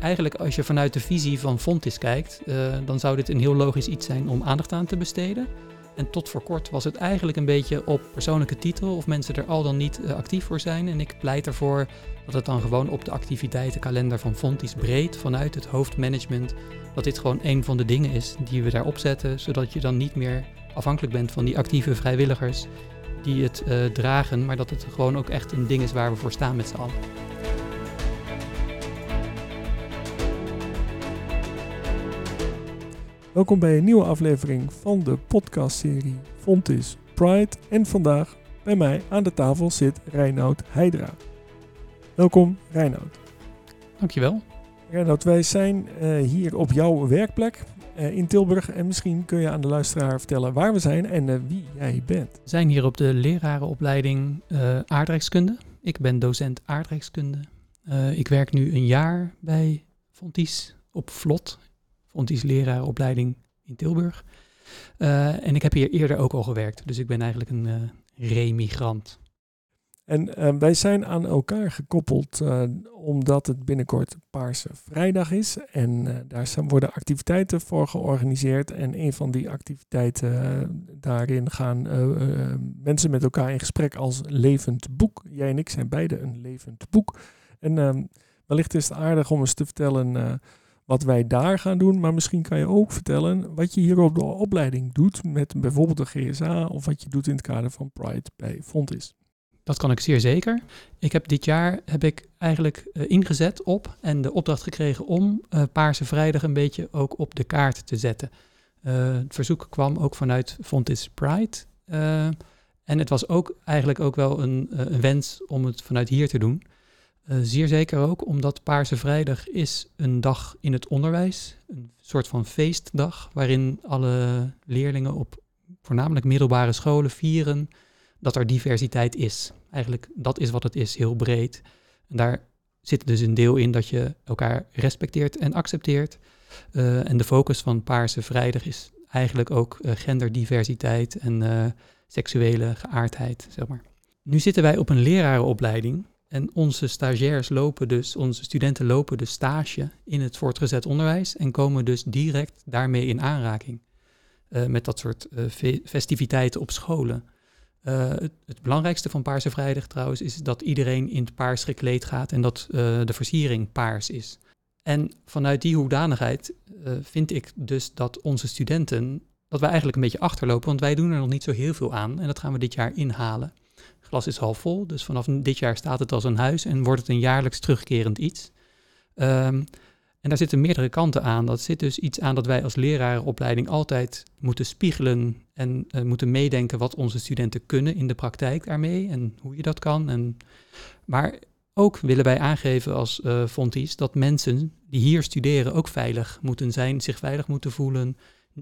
eigenlijk als je vanuit de visie van Fontys kijkt, dan zou dit een heel logisch iets zijn om aandacht aan te besteden. En tot voor kort was het eigenlijk een beetje op persoonlijke titel of mensen er al dan niet actief voor zijn. En ik pleit ervoor dat het dan gewoon op de activiteitenkalender van Fontys breed vanuit het hoofdmanagement, dat dit gewoon een van de dingen is die we daarop zetten, zodat je dan niet meer afhankelijk bent van die actieve vrijwilligers die het dragen, maar dat het gewoon ook echt een ding is waar we voor staan met z'n allen. Welkom bij een nieuwe aflevering van de podcastserie Fontys Pride. En vandaag bij mij aan de tafel zit Reinout Heydra. Welkom Reinout. Dankjewel. Reinout, wij zijn hier op jouw werkplek in Tilburg. En misschien kun je aan de luisteraar vertellen waar we zijn en wie jij bent. We zijn hier op de lerarenopleiding aardrijkskunde. Ik ben docent aardrijkskunde. Ik werk nu een jaar bij Fontys op vlot. Fontys leraaropleiding in Tilburg. En ik heb hier eerder ook al gewerkt. Dus ik ben eigenlijk een remigrant. En wij zijn aan elkaar gekoppeld omdat het binnenkort Paarse Vrijdag is. En daar worden activiteiten voor georganiseerd. En een van die activiteiten, daarin gaan mensen met elkaar in gesprek als levend boek. Jij en ik zijn beide een levend boek. En wellicht is het aardig om eens te vertellen wat wij daar gaan doen, maar misschien kan je ook vertellen wat je hier op de opleiding doet met bijvoorbeeld de GSA of wat je doet in het kader van Pride bij Fontys. Dat kan ik zeer zeker. Ik heb dit jaar eigenlijk ingezet op en de opdracht gekregen om Paarse Vrijdag een beetje ook op de kaart te zetten. Het verzoek kwam ook vanuit Fontys Pride en het was ook eigenlijk ook wel een wens om het vanuit hier te doen. Zeer zeker ook, omdat Paarse Vrijdag is een dag in het onderwijs. Een soort van feestdag waarin alle leerlingen op voornamelijk middelbare scholen vieren dat er diversiteit is. Eigenlijk, dat is wat het is, heel breed. En daar zit dus een deel in dat je elkaar respecteert en accepteert. En de focus van Paarse Vrijdag is eigenlijk ook genderdiversiteit en seksuele geaardheid, zeg maar. Nu zitten wij op een lerarenopleiding. En onze studenten lopen dus stage in het voortgezet onderwijs en komen dus direct daarmee in aanraking met dat soort festiviteiten op scholen. Het belangrijkste van Paarse Vrijdag trouwens is dat iedereen in het paars gekleed gaat en dat de versiering paars is. En vanuit die hoedanigheid vind ik dus dat onze studenten, dat wij eigenlijk een beetje achterlopen, want wij doen er nog niet zo heel veel aan en dat gaan we dit jaar inhalen. Glas is half vol, dus vanaf dit jaar staat het als een huis en wordt het een jaarlijks terugkerend iets. En daar zitten meerdere kanten aan. Dat zit dus iets aan dat wij als lerarenopleiding altijd moeten spiegelen en moeten meedenken wat onze studenten kunnen in de praktijk daarmee en hoe je dat kan. Maar ook willen wij aangeven als Fontys dat mensen die hier studeren ook veilig moeten zijn, zich veilig moeten voelen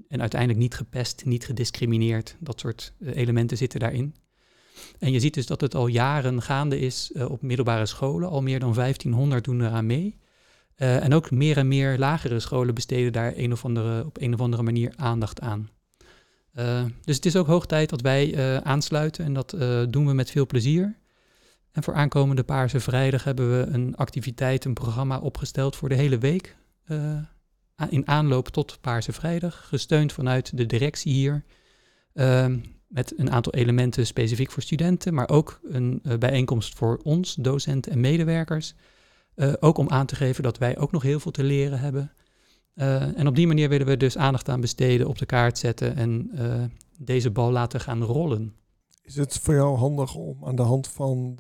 en uiteindelijk niet gepest, niet gediscrimineerd. Dat soort elementen zitten daarin. En je ziet dus dat het al jaren gaande is op middelbare scholen. Al meer dan 1500 doen eraan mee. En ook meer en meer lagere scholen besteden daar op een of andere manier aandacht aan. Dus het is ook hoog tijd dat wij aansluiten en dat doen we met veel plezier. En voor aankomende Paarse Vrijdag hebben we een programma opgesteld voor de hele week. In aanloop tot Paarse Vrijdag, gesteund vanuit de directie hier. Met een aantal elementen specifiek voor studenten, maar ook een bijeenkomst voor ons, docenten en medewerkers. Ook om aan te geven dat wij ook nog heel veel te leren hebben. En op die manier willen we dus aandacht aan besteden, op de kaart zetten en deze bal laten gaan rollen. Is het voor jou handig om aan de hand van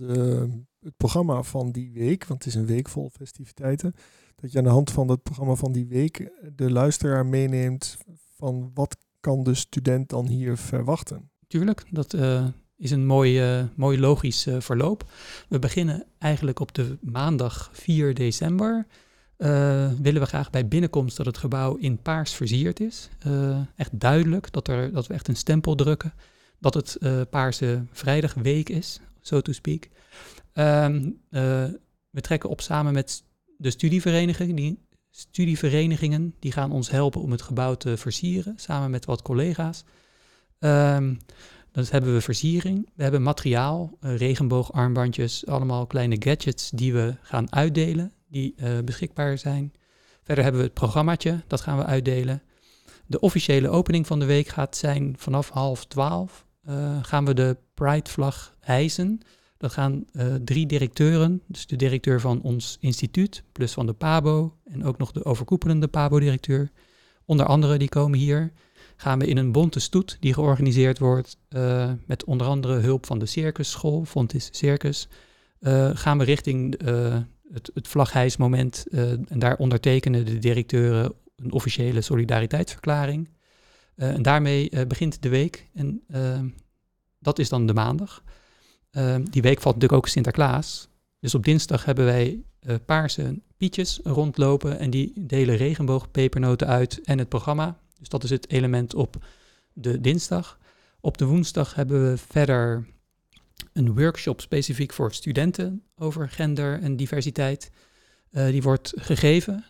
het programma van die week, want het is een week vol festiviteiten, dat je aan de hand van het programma van die week de luisteraar meeneemt van wat kan de student dan hier verwachten? Tuurlijk, dat is een mooi logisch verloop. We beginnen eigenlijk op de maandag 4 december. Willen we graag bij binnenkomst dat het gebouw in paars versierd is. Echt duidelijk dat we echt een stempel drukken. Dat het Paarse Vrijdagweek is, so to speak. We trekken op samen met de studieverenigingen. Die gaan ons helpen om het gebouw te versieren, samen met wat collega's. Dus hebben we versiering. We hebben materiaal, regenboogarmbandjes, allemaal kleine gadgets die we gaan uitdelen, die beschikbaar zijn. Verder hebben we het programmaatje, dat gaan we uitdelen. De officiële opening van de week gaat zijn vanaf 11:30. Gaan we de Pride-vlag hijsen. Dat gaan 3 directeuren, dus de directeur van ons instituut, plus van de PABO en ook nog de overkoepelende PABO-directeur. Onder andere, die komen hier. Gaan we in een bonte stoet die georganiseerd wordt met onder andere hulp van de circusschool, Fontys Circus. Gaan we richting het vlaghijsmoment en daar ondertekenen de directeuren een officiële solidariteitsverklaring. En daarmee begint de week en dat is dan de maandag. Die week valt natuurlijk ook Sinterklaas. Dus op dinsdag hebben wij paarse pietjes rondlopen en die delen regenboogpepernoten uit en het programma. Dus dat is het element op de dinsdag. Op de woensdag hebben we verder een workshop specifiek voor studenten over gender en diversiteit. Die wordt gegeven.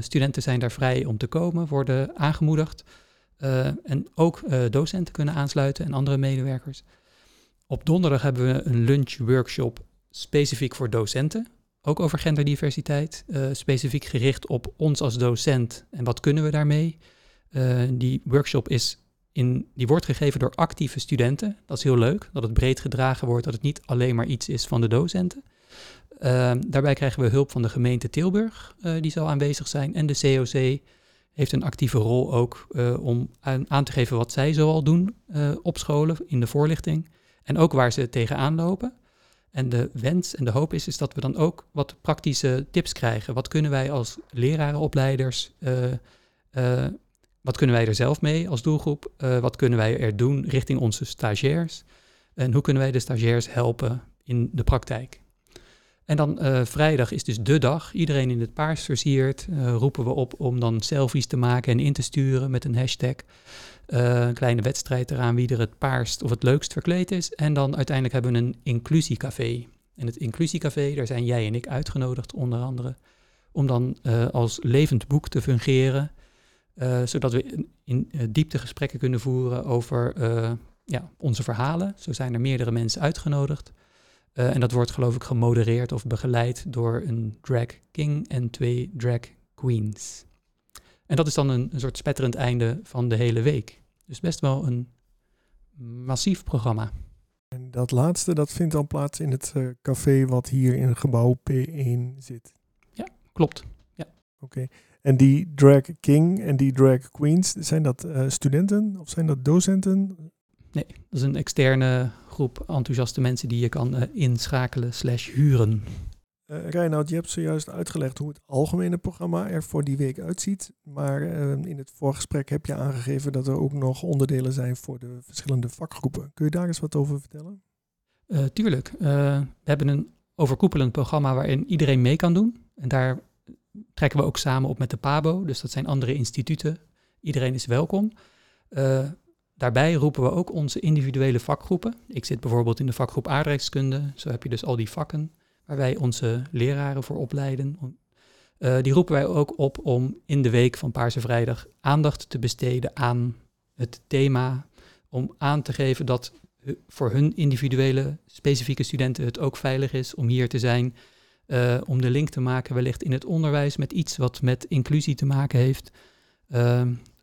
Studenten zijn daar vrij om te komen, worden aangemoedigd. En ook docenten kunnen aansluiten en andere medewerkers. Op donderdag hebben we een lunchworkshop specifiek voor docenten. Ook over genderdiversiteit. Specifiek gericht op ons als docent en wat kunnen we daarmee. Die workshop die wordt gegeven door actieve studenten. Dat is heel leuk, dat het breed gedragen wordt, dat het niet alleen maar iets is van de docenten. Daarbij krijgen we hulp van de gemeente Tilburg, die zal aanwezig zijn. En de COC heeft een actieve rol ook om aan te geven wat zij zoal doen op scholen, in de voorlichting. En ook waar ze tegenaan lopen. En de wens en de hoop is dat we dan ook wat praktische tips krijgen. Wat kunnen wij als lerarenopleiders wat kunnen wij er zelf mee als doelgroep? Wat kunnen wij er doen richting onze stagiairs? En hoe kunnen wij de stagiairs helpen in de praktijk? En dan vrijdag is dus de dag. Iedereen in het paars versierd. Roepen we op om dan selfies te maken en in te sturen met een hashtag. Een kleine wedstrijd eraan wie er het paarst of het leukst verkleed is. En dan uiteindelijk hebben we een inclusiecafé. En het inclusiecafé, daar zijn jij en ik uitgenodigd onder andere. Om dan als levend boek te fungeren. Zodat we in diepte gesprekken kunnen voeren over onze verhalen. Zo zijn er meerdere mensen uitgenodigd. En dat wordt geloof ik gemodereerd of begeleid door een drag king en 2 drag queens. En dat is dan een soort spetterend einde van de hele week. Dus best wel een massief programma. En dat laatste, dat vindt dan plaats in het café wat hier in gebouw P1 zit? Ja, klopt. Ja. Oké. En die drag king en die drag queens, zijn dat studenten of zijn dat docenten? Nee, dat is een externe groep enthousiaste mensen die je kan inschakelen /huren. Reinout, je hebt zojuist uitgelegd hoe het algemene programma er voor die week uitziet. Maar in het voorgesprek heb je aangegeven dat er ook nog onderdelen zijn voor de verschillende vakgroepen. Kun je daar eens wat over vertellen? Tuurlijk. We hebben een overkoepelend programma waarin iedereen mee kan doen. En daar trekken we ook samen op met de PABO. Dus dat zijn andere instituten. Iedereen is welkom. Daarbij roepen we ook onze individuele vakgroepen. Ik zit bijvoorbeeld in de vakgroep aardrijkskunde. Zo heb je dus al die vakken waar wij onze leraren voor opleiden. Die roepen wij ook op om in de week van Paarse Vrijdag aandacht te besteden aan het thema. Om aan te geven dat voor hun individuele specifieke studenten het ook veilig is om hier te zijn. Om de link te maken wellicht in het onderwijs met iets wat met inclusie te maken heeft.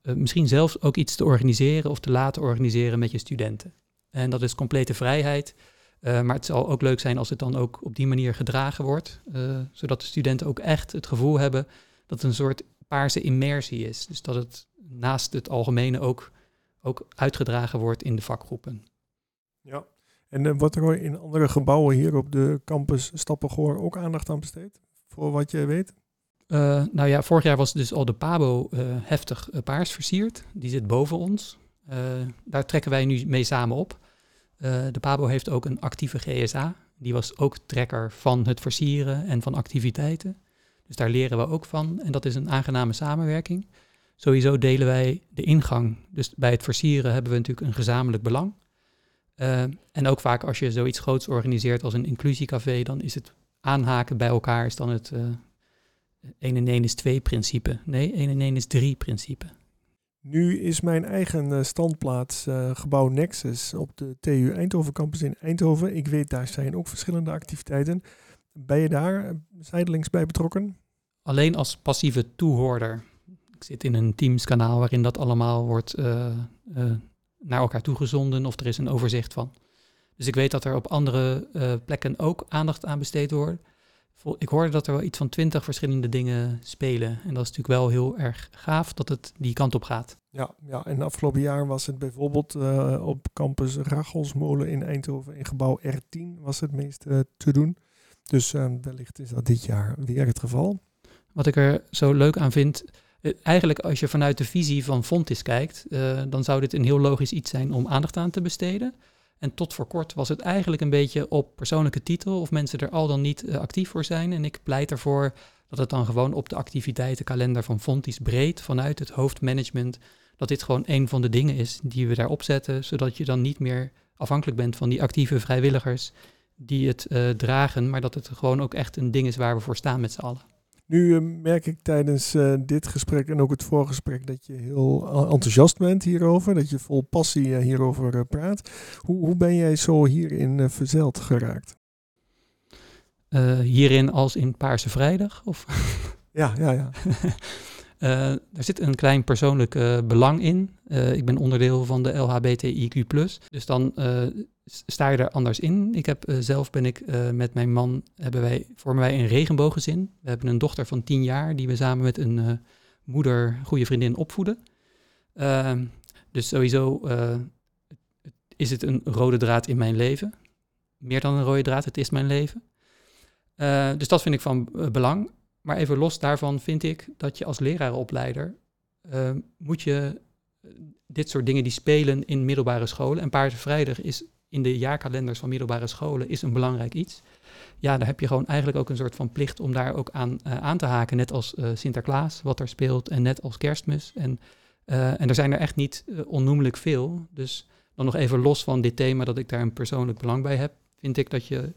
Misschien zelfs ook iets te organiseren of te laten organiseren met je studenten. En dat is complete vrijheid. Maar het zal ook leuk zijn als het dan ook op die manier gedragen wordt. Zodat de studenten ook echt het gevoel hebben dat het een soort paarse immersie is. Dus dat het naast het algemene ook uitgedragen wordt in de vakgroepen. Ja, en wordt er in andere gebouwen hier op de campus Stappengoor ook aandacht aan besteed? Voor wat jij weet? Vorig jaar was dus al de PABO heftig paars versierd. Die zit boven ons. Daar trekken wij nu mee samen op. De PABO heeft ook een actieve GSA. Die was ook trekker van het versieren en van activiteiten. Dus daar leren we ook van. En dat is een aangename samenwerking. Sowieso delen wij de ingang. Dus bij het versieren hebben we natuurlijk een gezamenlijk belang. En ook vaak als je zoiets groots organiseert als een inclusiecafé, dan is het aanhaken bij elkaar, is dan het 1 en 1 is 2 principe. Nee, 1 en 1 is 3 principe. Nu is mijn eigen standplaats gebouw Nexus op de TU Eindhoven campus in Eindhoven. Ik weet, daar zijn ook verschillende activiteiten. Ben je daar zijdelings bij betrokken? alleen als passieve toehoorder. Ik zit in een Teams-kanaal waarin dat allemaal wordt naar elkaar toegezonden of er is een overzicht van. Dus ik weet dat er op andere plekken ook aandacht aan besteed wordt. Ik hoorde dat er wel iets van 20 verschillende dingen spelen. En dat is natuurlijk wel heel erg gaaf dat het die kant op gaat. Ja, en afgelopen jaar was het bijvoorbeeld op campus Rachelsmolen in Eindhoven in gebouw R10 was het meest te doen. Dus wellicht is dat dit jaar weer het geval. Wat ik er zo leuk aan vind, eigenlijk als je vanuit de visie van Fontys kijkt, dan zou dit een heel logisch iets zijn om aandacht aan te besteden. En tot voor kort was het eigenlijk een beetje op persoonlijke titel of mensen er al dan niet actief voor zijn. En ik pleit ervoor dat het dan gewoon op de activiteitenkalender van Fontys breed vanuit het hoofdmanagement, dat dit gewoon een van de dingen is die we daarop zetten, zodat je dan niet meer afhankelijk bent van die actieve vrijwilligers die het dragen, maar dat het gewoon ook echt een ding is waar we voor staan met z'n allen. Nu merk ik tijdens dit gesprek en ook het voorgesprek dat je heel enthousiast bent hierover. Dat je vol passie hierover praat. Hoe ben jij zo hierin verzeild geraakt? Hierin als in Paarse Vrijdag? Of? Ja. Er zit een klein persoonlijk belang in. Ik ben onderdeel van de LHBTIQ+. Dus dan sta je er anders in. Ik heb zelf met mijn man vormen wij een regenbooggezin. We hebben een dochter van 10 jaar die we samen met een moeder, goede vriendin opvoeden. Dus sowieso is het een rode draad in mijn leven. Meer dan een rode draad, het is mijn leven. Dus dat vind ik van belang. Maar even los daarvan vind ik dat je als lerarenopleider moet je dit soort dingen die spelen in middelbare scholen. En Paarse Vrijdag is in de jaarkalenders van middelbare scholen is een belangrijk iets. Ja, daar heb je gewoon eigenlijk ook een soort van plicht om daar ook aan te haken. Net als Sinterklaas, wat er speelt, en net als Kerstmis. En er zijn er echt niet onnoemelijk veel. Dus dan nog even los van dit thema dat ik daar een persoonlijk belang bij heb, vind ik dat je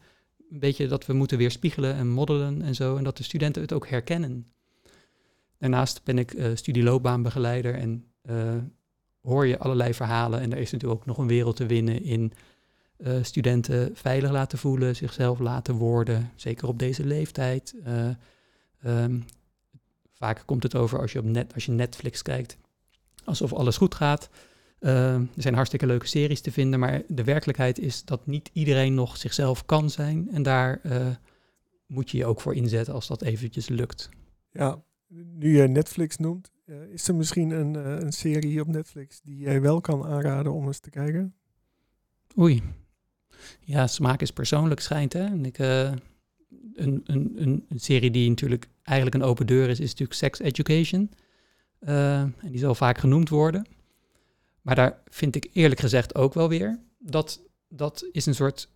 een beetje dat we moeten weerspiegelen en modellen en zo. En dat de studenten het ook herkennen. Daarnaast ben ik studieloopbaanbegeleider en hoor je allerlei verhalen. En er is natuurlijk ook nog een wereld te winnen in studenten veilig laten voelen, zichzelf laten worden. Zeker op deze leeftijd. Vaak komt het over als je als je Netflix kijkt, alsof alles goed gaat. Er zijn hartstikke leuke series te vinden, maar de werkelijkheid is dat niet iedereen nog zichzelf kan zijn. En daar moet je je ook voor inzetten als dat eventjes lukt. Ja, nu jij Netflix noemt, is er misschien een serie op Netflix die jij wel kan aanraden om eens te kijken? Oei. Ja, smaak is persoonlijk schijnt, hè. En een serie die natuurlijk eigenlijk een open deur is natuurlijk Sex Education. En die zal vaak genoemd worden. Maar daar vind ik eerlijk gezegd ook wel weer dat is een soort.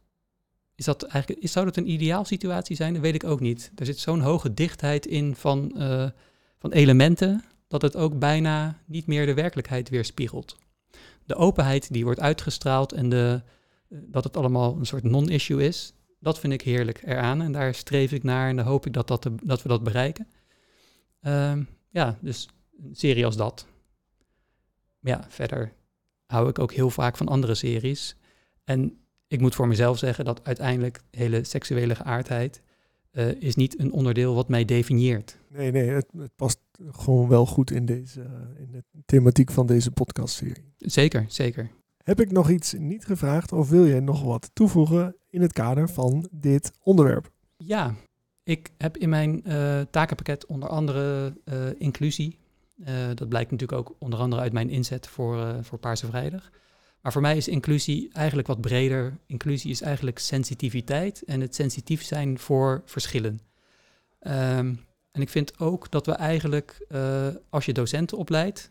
Zou dat een ideaalsituatie zijn? Dat weet ik ook niet. Er zit zo'n hoge dichtheid in van elementen dat het ook bijna niet meer de werkelijkheid weerspiegelt. De openheid die wordt uitgestraald en dat het allemaal een soort non-issue is, dat vind ik heerlijk eraan. En daar streef ik naar en dan hoop ik dat we dat bereiken. Dus een serie als dat. Ja, verder hou ik ook heel vaak van andere series. En ik moet voor mezelf zeggen dat uiteindelijk hele seksuele geaardheid is niet een onderdeel wat mij definieert. Nee, het past gewoon wel goed in de thematiek van deze podcastserie. Zeker. Heb ik nog iets niet gevraagd of wil jij nog wat toevoegen in het kader van dit onderwerp? Ja, ik heb in mijn takenpakket onder andere inclusie. Dat blijkt natuurlijk ook onder andere uit mijn inzet voor Paarse Vrijdag. Maar voor mij is inclusie eigenlijk wat breder. Inclusie is eigenlijk sensitiviteit en het sensitief zijn voor verschillen. En ik vind ook dat we eigenlijk, als je docenten opleidt,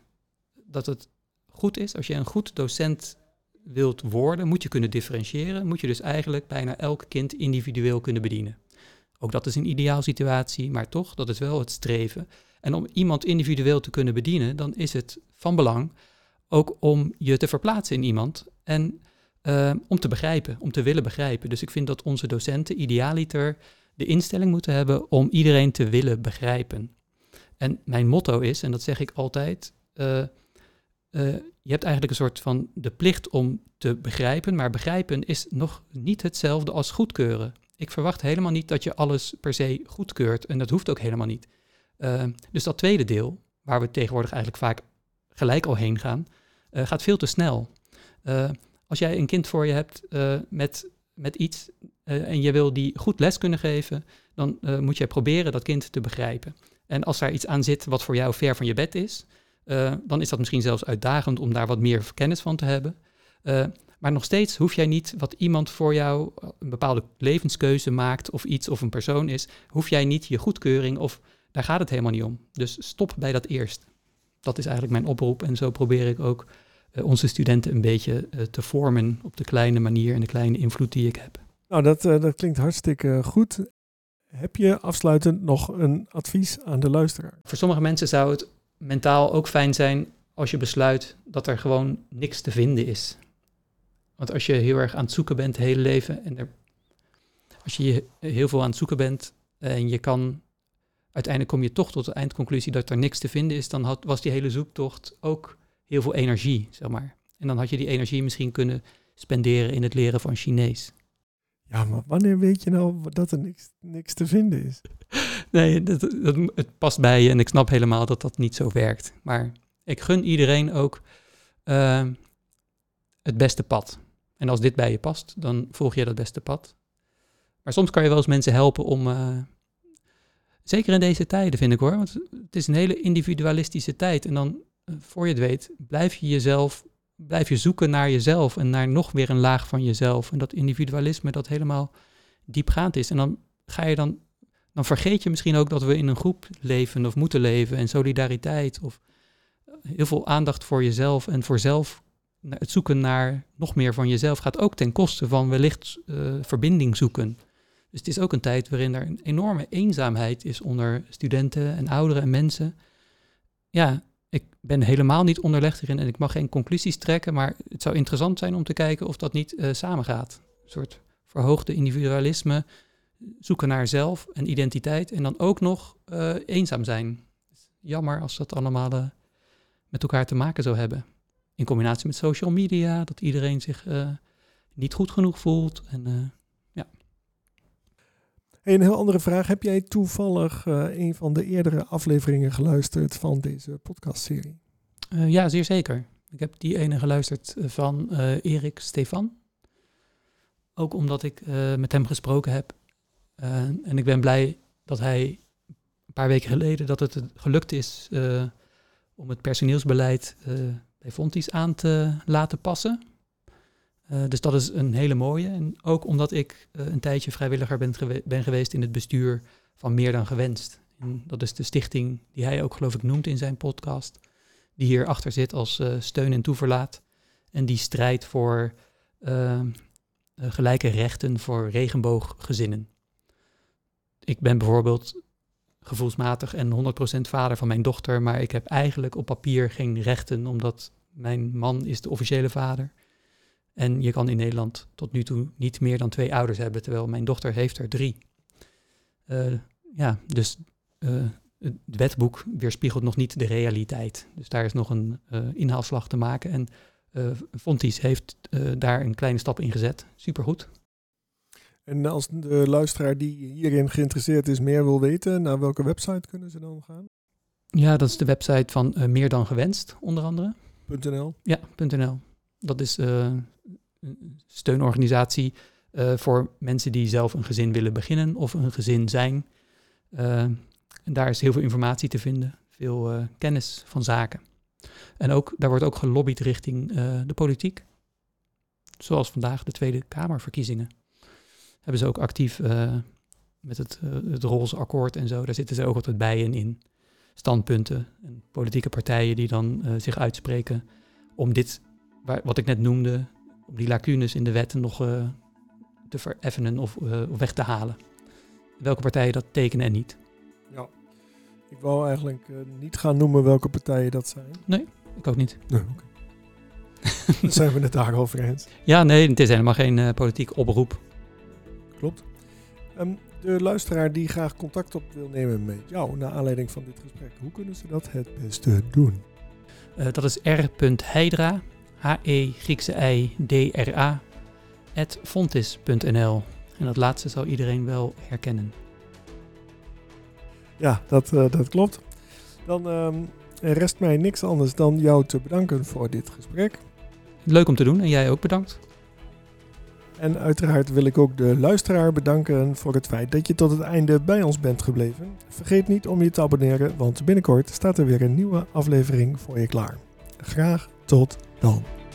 dat het goed is. Als je een goed docent wilt worden, moet je kunnen differentiëren. Moet je dus eigenlijk bijna elk kind individueel kunnen bedienen. Ook dat is een ideaalsituatie, maar toch, dat is wel het streven. En om iemand individueel te kunnen bedienen, dan is het van belang ook om je te verplaatsen in iemand en om te begrijpen, om te willen begrijpen. Dus ik vind dat onze docenten idealiter de instelling moeten hebben om iedereen te willen begrijpen. En mijn motto is, en dat zeg ik altijd, je hebt eigenlijk een soort van de plicht om te begrijpen, maar begrijpen is nog niet hetzelfde als goedkeuren. Ik verwacht helemaal niet dat je alles per se goedkeurt en dat hoeft ook helemaal niet. Dus dat tweede deel, waar we tegenwoordig eigenlijk vaak gelijk al heen gaan, gaat veel te snel. Als jij een kind voor je hebt met iets en je wil die goed les kunnen geven, dan moet je proberen dat kind te begrijpen. En als daar iets aan zit wat voor jou ver van je bed is, dan is dat misschien zelfs uitdagend om daar wat meer kennis van te hebben. Maar nog steeds hoef jij niet, wat iemand voor jou een bepaalde levenskeuze maakt of iets of een persoon is, hoef jij niet je goedkeuring of daar gaat het helemaal niet om. Dus stop bij dat eerst. Dat is eigenlijk mijn oproep en zo probeer ik ook onze studenten een beetje te vormen op de kleine manier en de kleine invloed die ik heb. Nou, dat klinkt hartstikke goed. Heb je afsluitend nog een advies aan de luisteraar? Voor sommige mensen zou het mentaal ook fijn zijn als je besluit dat er gewoon niks te vinden is. Want als je heel erg aan het zoeken bent het hele leven en als je heel veel aan het zoeken bent en je kan, uiteindelijk kom je toch tot de eindconclusie dat er niks te vinden is, dan was die hele zoektocht ook heel veel energie, zeg maar. En dan had je die energie misschien kunnen spenderen in het leren van Chinees. Ja, maar wanneer weet je nou dat er niks te vinden is? Nee, het past bij je en ik snap helemaal dat dat niet zo werkt. Maar ik gun iedereen ook het beste pad. En als dit bij je past, dan volg je dat beste pad. Maar soms kan je wel eens mensen helpen om... zeker in deze tijden, vind ik hoor. Want het is een hele individualistische tijd. En dan, voor je het weet, blijf je zoeken naar jezelf en naar nog weer een laag van jezelf. En dat individualisme dat helemaal diepgaand is. En dan dan vergeet je misschien ook dat we in een groep leven of moeten leven en solidariteit of heel veel aandacht voor jezelf en voor zelf. Het zoeken naar nog meer van jezelf gaat ook ten koste van wellicht verbinding zoeken. Dus het is ook een tijd waarin er een enorme eenzaamheid is onder studenten en ouderen en mensen. Ja, ik ben helemaal niet onderlegd hierin en ik mag geen conclusies trekken, maar het zou interessant zijn om te kijken of dat niet samengaat. Een soort verhoogde individualisme, zoeken naar zelf en identiteit en dan ook nog eenzaam zijn. Jammer als dat allemaal met elkaar te maken zou hebben. In combinatie met social media, dat iedereen zich niet goed genoeg voelt en... Hey, een heel andere vraag. Heb jij toevallig een van de eerdere afleveringen geluisterd van deze podcastserie? Ja, zeer zeker. Ik heb die ene geluisterd van Erik Stefan. Ook omdat ik met hem gesproken heb. En ik ben blij dat hij een paar weken geleden dat het gelukt is om het personeelsbeleid bij Fontys aan te laten passen. Dus dat is een hele mooie. En ook omdat ik een tijdje vrijwilliger ben geweest in het bestuur van Meer dan Gewenst. En dat is de stichting die hij ook geloof ik noemt in zijn podcast. Die hierachter zit als steun en toeverlaat. En die strijdt voor gelijke rechten voor regenbooggezinnen. Ik ben bijvoorbeeld gevoelsmatig en 100% vader van mijn dochter. Maar ik heb eigenlijk op papier geen rechten omdat mijn man is de officiële vader. En je kan in Nederland tot nu toe niet meer dan 2 ouders hebben, terwijl mijn dochter heeft er 3. Het wetboek weerspiegelt nog niet de realiteit. Dus daar is nog een inhaalslag te maken. En Fontys heeft daar een kleine stap in gezet. Supergoed. En als de luisteraar die hierin geïnteresseerd is meer wil weten, naar welke website kunnen ze dan gaan? Ja, dat is de website van Meer dan Gewenst, onder andere. .nl? Ja, .nl. Dat is een steunorganisatie voor mensen die zelf een gezin willen beginnen of een gezin zijn. En daar is heel veel informatie te vinden, veel kennis van zaken. En ook, daar wordt ook gelobbyd richting de politiek. Zoals vandaag de Tweede Kamerverkiezingen. Hebben ze ook actief met het Roze Akkoord en zo. Daar zitten ze ook altijd bij en in. Standpunten en politieke partijen die dan zich uitspreken om dit... wat ik net noemde, om die lacunes in de wetten nog te vereffenen of weg te halen. Welke partijen dat tekenen en niet. Ja, ik wou eigenlijk niet gaan noemen welke partijen dat zijn. Nee, ik ook niet. Nee, okay. Dan zijn we het daarover eens. Ja, nee, het is helemaal geen politiek oproep. Klopt. De luisteraar die graag contact op wil nemen met jou, naar aanleiding van dit gesprek, hoe kunnen ze dat het beste doen? Dat is r.heydra. HEIDRA @fontys.nl. En dat laatste zal iedereen wel herkennen. Ja, dat klopt. Dan rest mij niks anders dan jou te bedanken voor dit gesprek. Leuk om te doen en jij ook bedankt. En uiteraard wil ik ook de luisteraar bedanken voor het feit dat je tot het einde bij ons bent gebleven. Vergeet niet om je te abonneren, want binnenkort staat er weer een nieuwe aflevering voor je klaar. Graag tot dan.